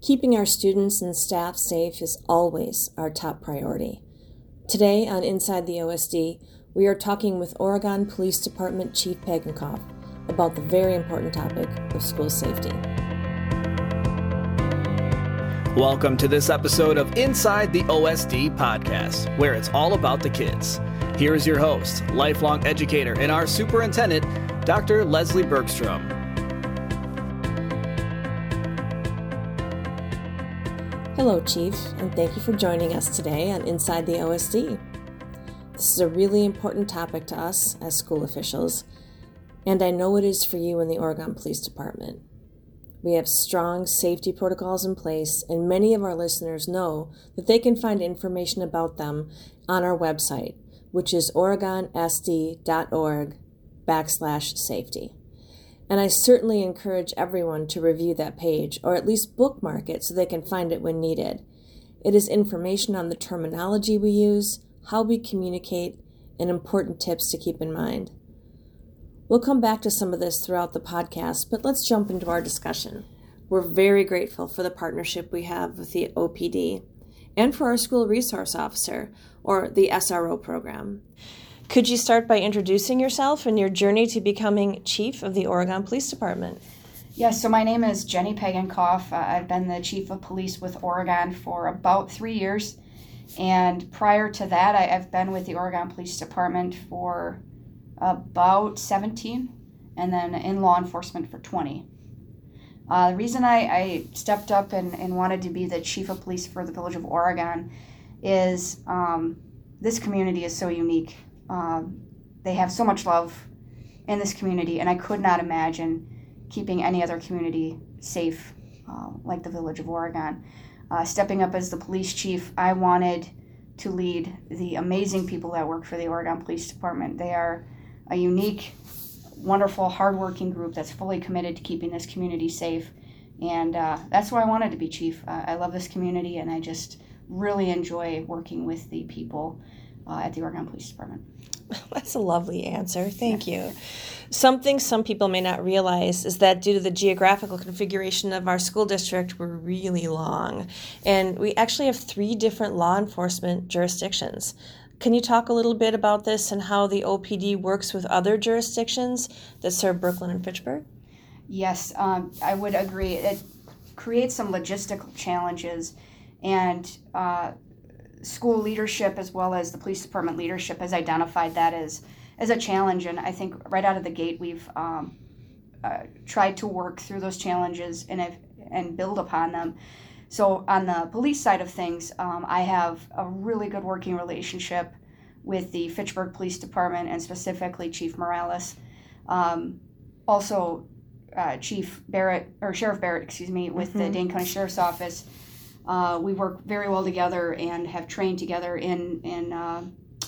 Keeping our students and staff safe is always our top priority. Today on Inside the OSD, we are talking with Oregon Police Department Chief Pagenkopf about the very important topic of school safety. Welcome to this episode of Inside the OSD podcast, where it's all about the kids. Here is your host, lifelong educator, and our superintendent, Dr. Leslie Bergstrom. Hello, Chief, and thank you for joining us today on Inside the OSD. This is a really important topic to us as school officials, and I know it is for you in the Oregon Police Department. We have strong safety protocols in place, and many of our listeners know that they can find information about them on our website, which is OregonSD.org/safety. And I certainly encourage everyone to review that page, or at least bookmark it so they can find it when needed. It is information on the terminology we use, how we communicate, and important tips to keep in mind. We'll come back to some of this throughout the podcast, but let's jump into our discussion. We're very grateful for the partnership we have with the OPD and for our School Resource Officer, or the SRO program. Could you start by introducing yourself and your journey to becoming Chief of the Oregon Police Department? Yes, so my name is Jenny Pagenkopf. I've been the Chief of Police with Oregon for about 3 years. And prior to that, I've been with the Oregon Police Department for about 17, and then in law enforcement for 20. The reason I stepped up and wanted to be the Chief of Police for the Village of Oregon is this community is so unique. They have so much love in this community, and I could not imagine keeping any other community safe like the Village of Oregon. Stepping up as the police chief, I wanted to lead the amazing people that work for the Oregon Police Department. They are a unique, wonderful, hardworking group that's fully committed to keeping this community safe, and that's why I wanted to be chief. I love this community, and I just really enjoy working with the people at the Oregon Police Department. That's a lovely answer. Thank you. Something some people may not realize is that due to the geographical configuration of our school district, we're really long. And we actually have 3 different law enforcement jurisdictions. Can you talk a little bit about this and how the OPD works with other jurisdictions that serve Brooklyn and Fitchburg? Yes, I would agree. It creates some logistical challenges, and school leadership as well as the police department leadership has identified that as a challenge, and I think right out of the gate we've tried to work through those challenges and build upon them. So on the police side of things, I have a really good working relationship with the Fitchburg Police Department and specifically Chief Morales. Also Chief Barrett, or Sheriff Barrett, excuse me, with the Dane County Sheriff's Office. We work very well together and have trained together in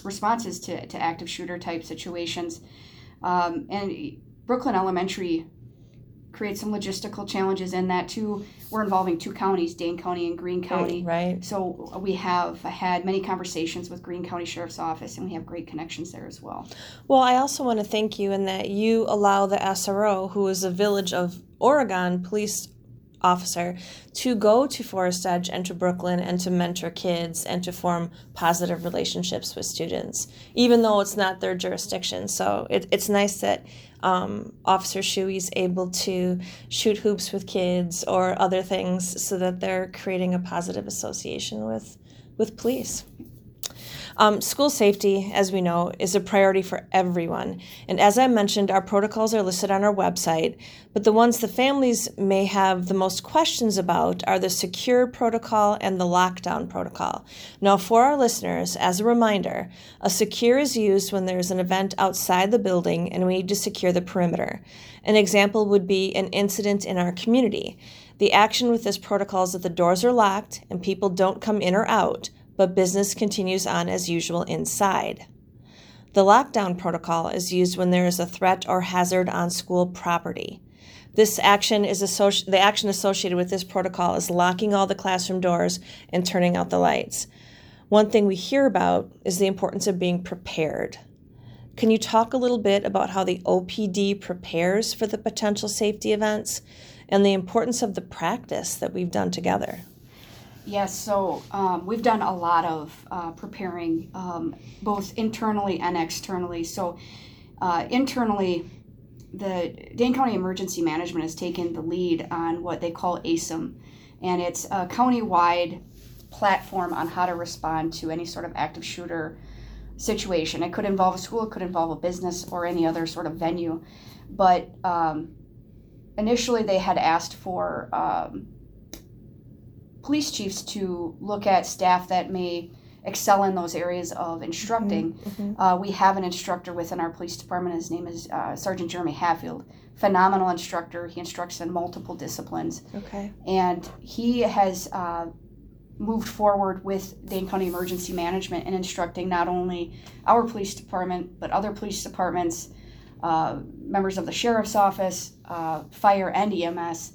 responses to active shooter type situations. And Brooklyn Elementary creates some logistical challenges in that too. We're involving 2 counties, Dane County and Greene County. Right. So we have had many conversations with Greene County Sheriff's Office, and we have great connections there as well. Well, I also want to thank you in that you allow the SRO, who is a Village of Oregon Police Officer, to go to Forest Edge and to Brooklyn and to mentor kids and to form positive relationships with students, even though it's not their jurisdiction. So it's nice that Officer Shuey's able to shoot hoops with kids or other things so that they're creating a positive association with police. School safety, as we know, is a priority for everyone. And as I mentioned, our protocols are listed on our website, but the ones the families may have the most questions about are the secure protocol and the lockdown protocol. Now, for our listeners, as a reminder, a secure is used when there's an event outside the building and we need to secure the perimeter. An example would be an incident in our community. The action with this protocol is that the doors are locked and people don't come in or out, but business continues on as usual inside. The lockdown protocol is used when there is a threat or hazard on school property. This action is the action associated with this protocol is locking all the classroom doors and turning out the lights. One thing we hear about is the importance of being prepared. Can you talk a little bit about how the OPD prepares for the potential safety events? and the importance of the practice that we've done together. Yes, so we've done a lot of preparing, both internally and externally. So internally, the Dane County Emergency Management has taken the lead on what they call ASIM, and it's a county-wide platform on how to respond to any sort of active shooter situation. It could involve a school, it could involve a business, or any other sort of venue. But initially they had asked for police chiefs to look at staff that may excel in those areas of instructing. Mm-hmm. We have an instructor within our police department. His name is Sergeant Jeremy Hatfield. Phenomenal instructor. He instructs in multiple disciplines. Okay. And he has moved forward with Dane County Emergency Management in instructing not only our police department, but other police departments, members of the Sheriff's Office, fire and EMS,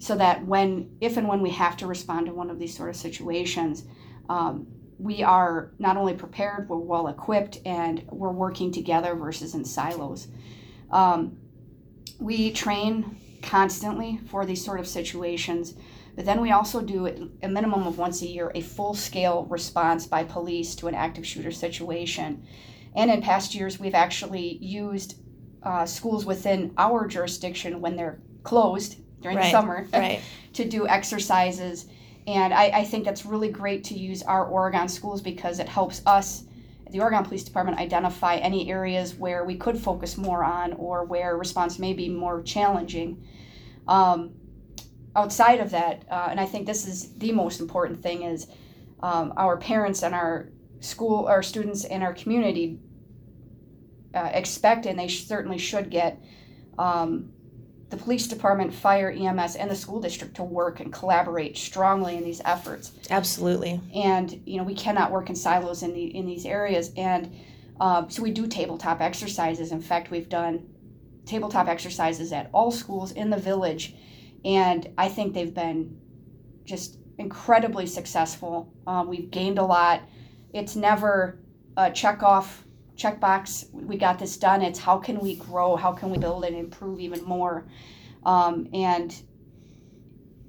so that if and when we have to respond to one of these sort of situations, we are not only prepared, we're well equipped, and we're working together versus in silos. We train constantly for these sort of situations, but then we also do a minimum of once a year a full-scale response by police to an active shooter situation. And in past years, we've actually used schools within our jurisdiction when they're closed during the summer to do exercises. And I think that's really great to use our Oregon schools, because it helps us, the Oregon Police Department, identify any areas where we could focus more on or where response may be more challenging. Outside of that, and I think this is the most important thing, is our parents and our school, our students and our community expect, and they certainly should get, the police department, fire, EMS, and the school district to work and collaborate strongly in these efforts. Absolutely. And we cannot work in silos in these areas. And so we do tabletop exercises. In fact, we've done tabletop exercises at all schools in the village, and I think they've been just incredibly successful. We've gained a lot. It's never a checkbox, we got this done. It's how can we grow, how can we build and improve even more. And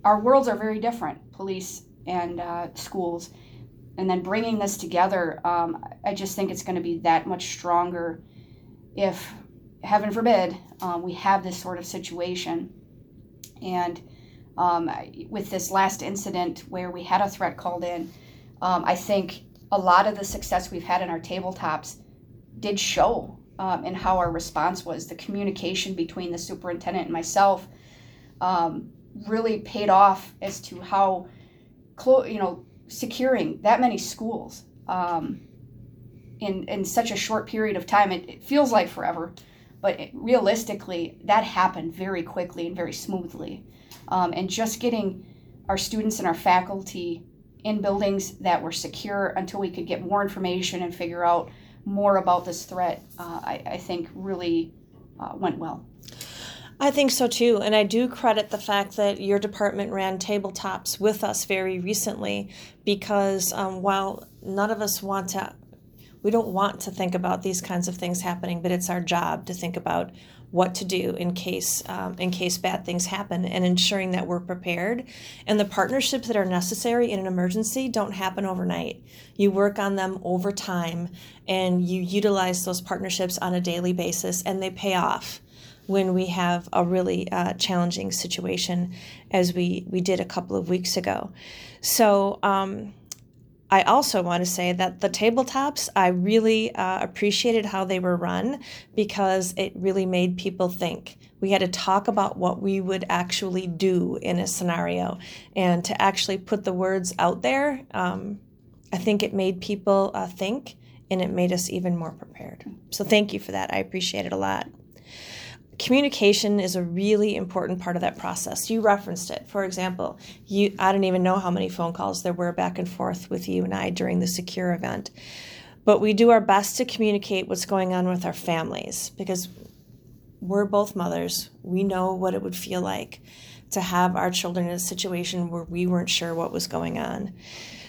our worlds are very different, police and schools, and then bringing this together, I just think it's going to be that much stronger if, heaven forbid, we have this sort of situation. And with this last incident where we had a threat called in, I think a lot of the success we've had in our tabletops did show in how our response was. The communication between the superintendent and myself really paid off as to how securing that many schools in such a short period of time. It feels like forever, but realistically, that happened very quickly and very smoothly. And just getting our students and our faculty in buildings that were secure until we could get more information and figure out more about this threat, I think really went well. I think so too, and I do credit the fact that your department ran tabletops with us very recently, because while none of us we don't want to think about these kinds of things happening, but it's our job to think about what to do in case bad things happen, and ensuring that we're prepared. And the partnerships that are necessary in an emergency don't happen overnight. You work on them over time, and you utilize those partnerships on a daily basis, and they pay off when we have a really challenging situation, as we did a couple of weeks ago. So, I also want to say that the tabletops, I really appreciated how they were run, because it really made people think. We had to talk about what we would actually do in a scenario, and to actually put the words out there, I think it made people think, and it made us even more prepared. So thank you for that. I appreciate it a lot. Communication is a really important part of that process. You referenced it. For example, I don't even know how many phone calls there were back and forth with you and I during the secure event. But we do our best to communicate what's going on with our families, because we're both mothers. We know what it would feel like to have our children in a situation where we weren't sure what was going on.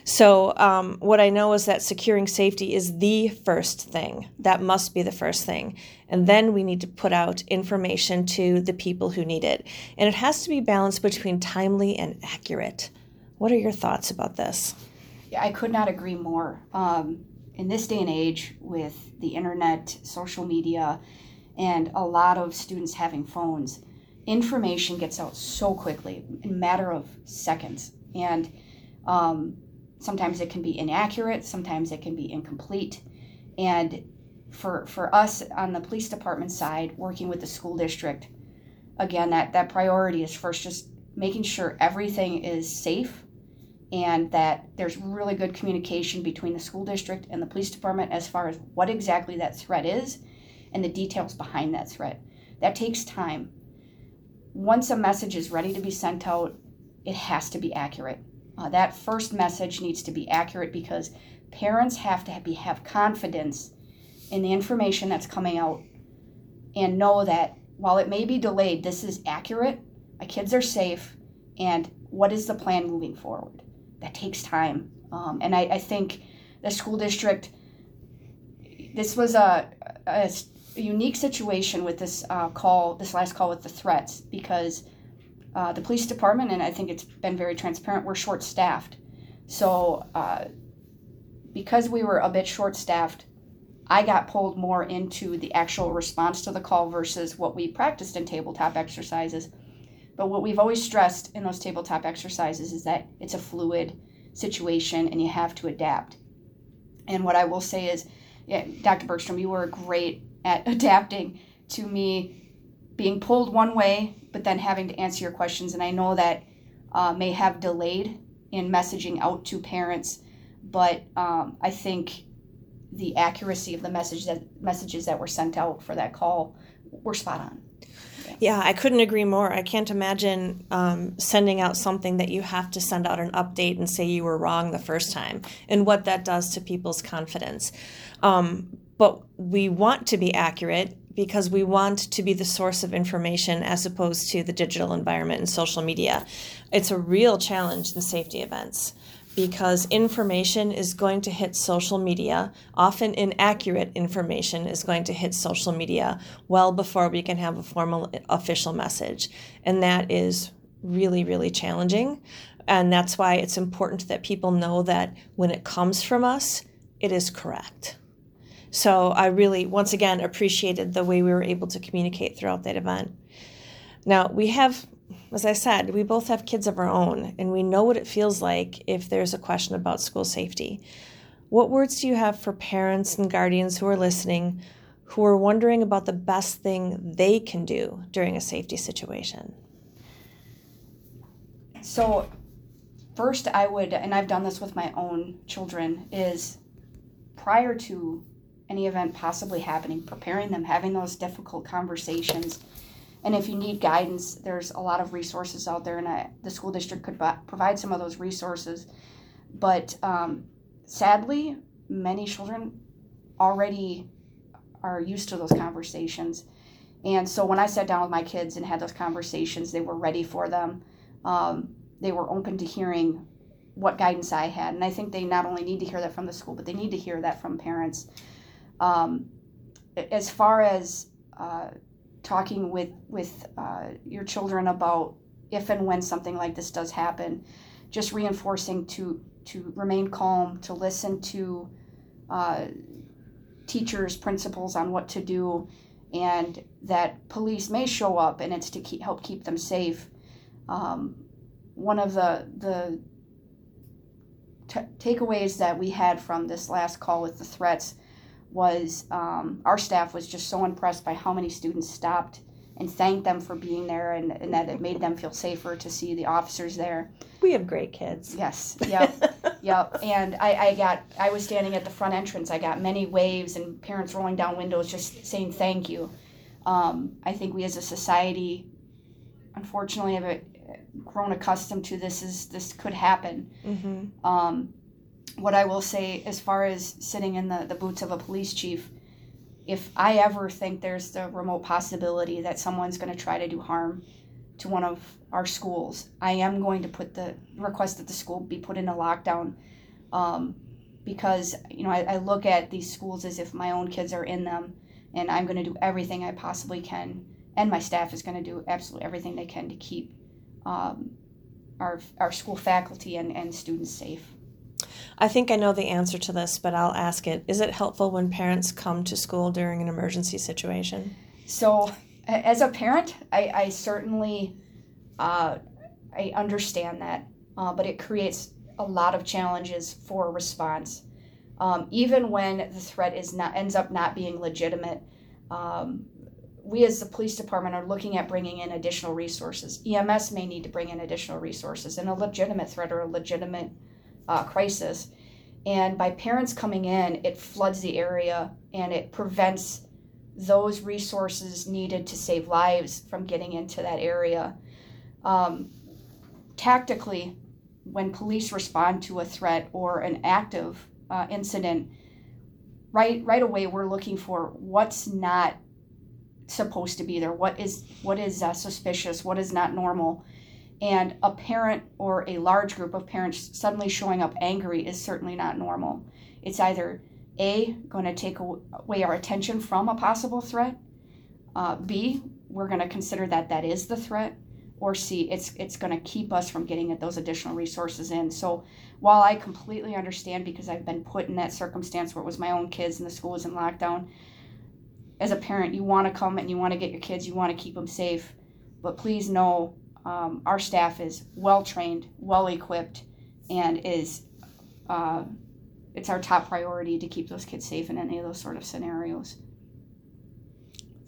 So what I know is that securing safety is the first thing. That must be the first thing. And then we need to put out information to the people who need it. And it has to be balanced between timely and accurate. What are your thoughts about this? Yeah, I could not agree more. In this day and age, with the internet, social media, and a lot of students having phones, information gets out so quickly, in a matter of seconds. And sometimes it can be inaccurate, sometimes it can be incomplete. And for us on the police department side, working with the school district, again, that priority is first just making sure everything is safe and that there's really good communication between the school district and the police department as far as what exactly that threat is and the details behind that threat. That takes time. Once a message is ready to be sent out, it has to be accurate. That first message needs to be accurate because parents have to have confidence in the information that's coming out and know that while it may be delayed, this is accurate, my kids are safe, and what is the plan moving forward? That takes time. And I think the school district, this was a unique situation with this last call with the threats because the police department, and I think it's been very transparent, we're short-staffed. So because we were a bit short-staffed, I got pulled more into the actual response to the call versus what we practiced in tabletop exercises. But what we've always stressed in those tabletop exercises is that it's a fluid situation and you have to adapt. And what I will say is, yeah, Dr. Bergstrom, you were great at adapting to me being pulled one way, but then having to answer your questions. And I know that may have delayed in messaging out to parents, but I think the accuracy of the messages that were sent out for that call were spot on. Yeah, I couldn't agree more. I can't imagine sending out something that you have to send out an update and say you were wrong the first time and what that does to people's confidence. But we want to be accurate because we want to be the source of information as opposed to the digital environment and social media. It's a real challenge in safety events because information is going to hit social media. Often inaccurate information is going to hit social media well before we can have a formal official message. And that is really, really challenging. And that's why it's important that people know that when it comes from us, it is correct. So I really, once again, appreciated the way we were able to communicate throughout that event. Now, we have, as I said, we both have kids of our own, and we know what it feels like if there's a question about school safety. What words do you have for parents and guardians who are listening, who are wondering about the best thing they can do during a safety situation? So first I would, and I've done this with my own children, is prior to any event possibly happening, preparing them, having those difficult conversations. And if you need guidance, there's a lot of resources out there, and the school district could provide some of those resources. But sadly, many children already are used to those conversations. And so when I sat down with my kids and had those conversations, they were ready for them. They were open to hearing what guidance I had. And I think they not only need to hear that from the school, but they need to hear that from parents. As far as talking with your children about if and when something like this does happen, just reinforcing to remain calm, to listen to teachers, principals on what to do, and that police may show up and it's to help keep them safe. One of the takeaways that we had from this last call with the threats was our staff was just so impressed by how many students stopped and thanked them for being there and that it made them feel safer to see the officers there. We have great kids. Yes, yep. And I was standing at the front entrance. I got many waves and parents rolling down windows just saying thank you. I think we as a society, unfortunately, have grown accustomed to this could happen. Mm-hmm. What I will say as far as sitting in the boots of a police chief, if I ever think there's the remote possibility that someone's going to try to do harm, to one of our schools. I am going to put the request that the school be put in a lockdown, because, you know, I look at these schools as if my own kids are in them, and I'm going to do everything I possibly can, and my staff is going to do absolutely everything they can to keep our school faculty and students safe. I think I know the answer to this, but I'll ask it. Is it helpful when parents come to school during an emergency situation? So, as a parent, I certainly I understand that, but it creates a lot of challenges for response. Even when the threat is not ends up not being legitimate, we as the police department are looking at bringing in additional resources. EMS may need to bring in additional resources in a legitimate threat or a legitimate crisis. And by parents coming in, it floods the area and it prevents those resources needed to save lives from getting into that area. Tactically, when police respond to a threat or an active incident, right away we're looking for what's not supposed to be there, what is suspicious, what is not normal. And a parent or a large group of parents suddenly showing up angry is certainly not normal. It's either A, going to take away our attention from a possible threat, B, we're going to consider that is the threat, or C, it's going to keep us from getting at those additional resources in. So while I completely understand, because I've been put in that circumstance where it was my own kids and the school was in lockdown, as a parent, you want to come and you want to get your kids, you want to keep them safe, but please know our staff is well-trained, well-equipped, and it's our top priority to keep those kids safe in any of those sort of scenarios.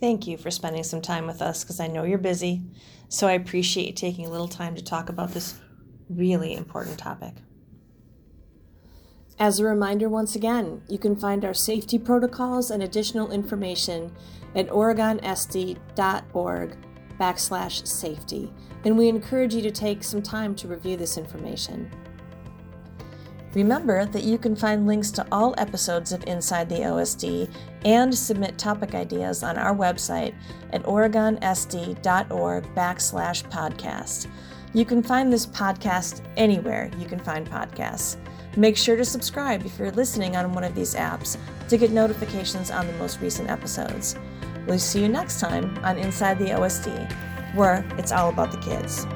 Thank you for spending some time with us, because I know you're busy, so I appreciate you taking a little time to talk about this really important topic. As a reminder once again, you can find our safety protocols and additional information at OregonSD.org/safety, and we encourage you to take some time to review this information. Remember that you can find links to all episodes of Inside the OSD and submit topic ideas on our website at OregonSD.org/podcast. You can find this podcast anywhere you can find podcasts. Make sure to subscribe if you're listening on one of these apps to get notifications on the most recent episodes. We'll see you next time on Inside the OSD, where it's all about the kids.